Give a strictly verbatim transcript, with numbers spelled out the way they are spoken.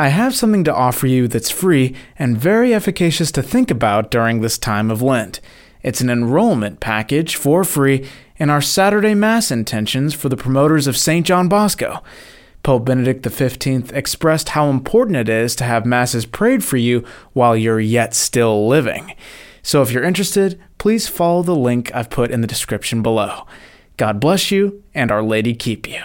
I have something to offer you that's free and very efficacious to think about during this time of Lent. It's an enrollment package for free in our Saturday Mass intentions for the promoters of Saint John Bosco. Pope Benedict the fifteenth expressed how important it is to have Masses prayed for you while you're yet still living. So if you're interested, please follow the link I've put in the description below. God bless you, and Our Lady keep you.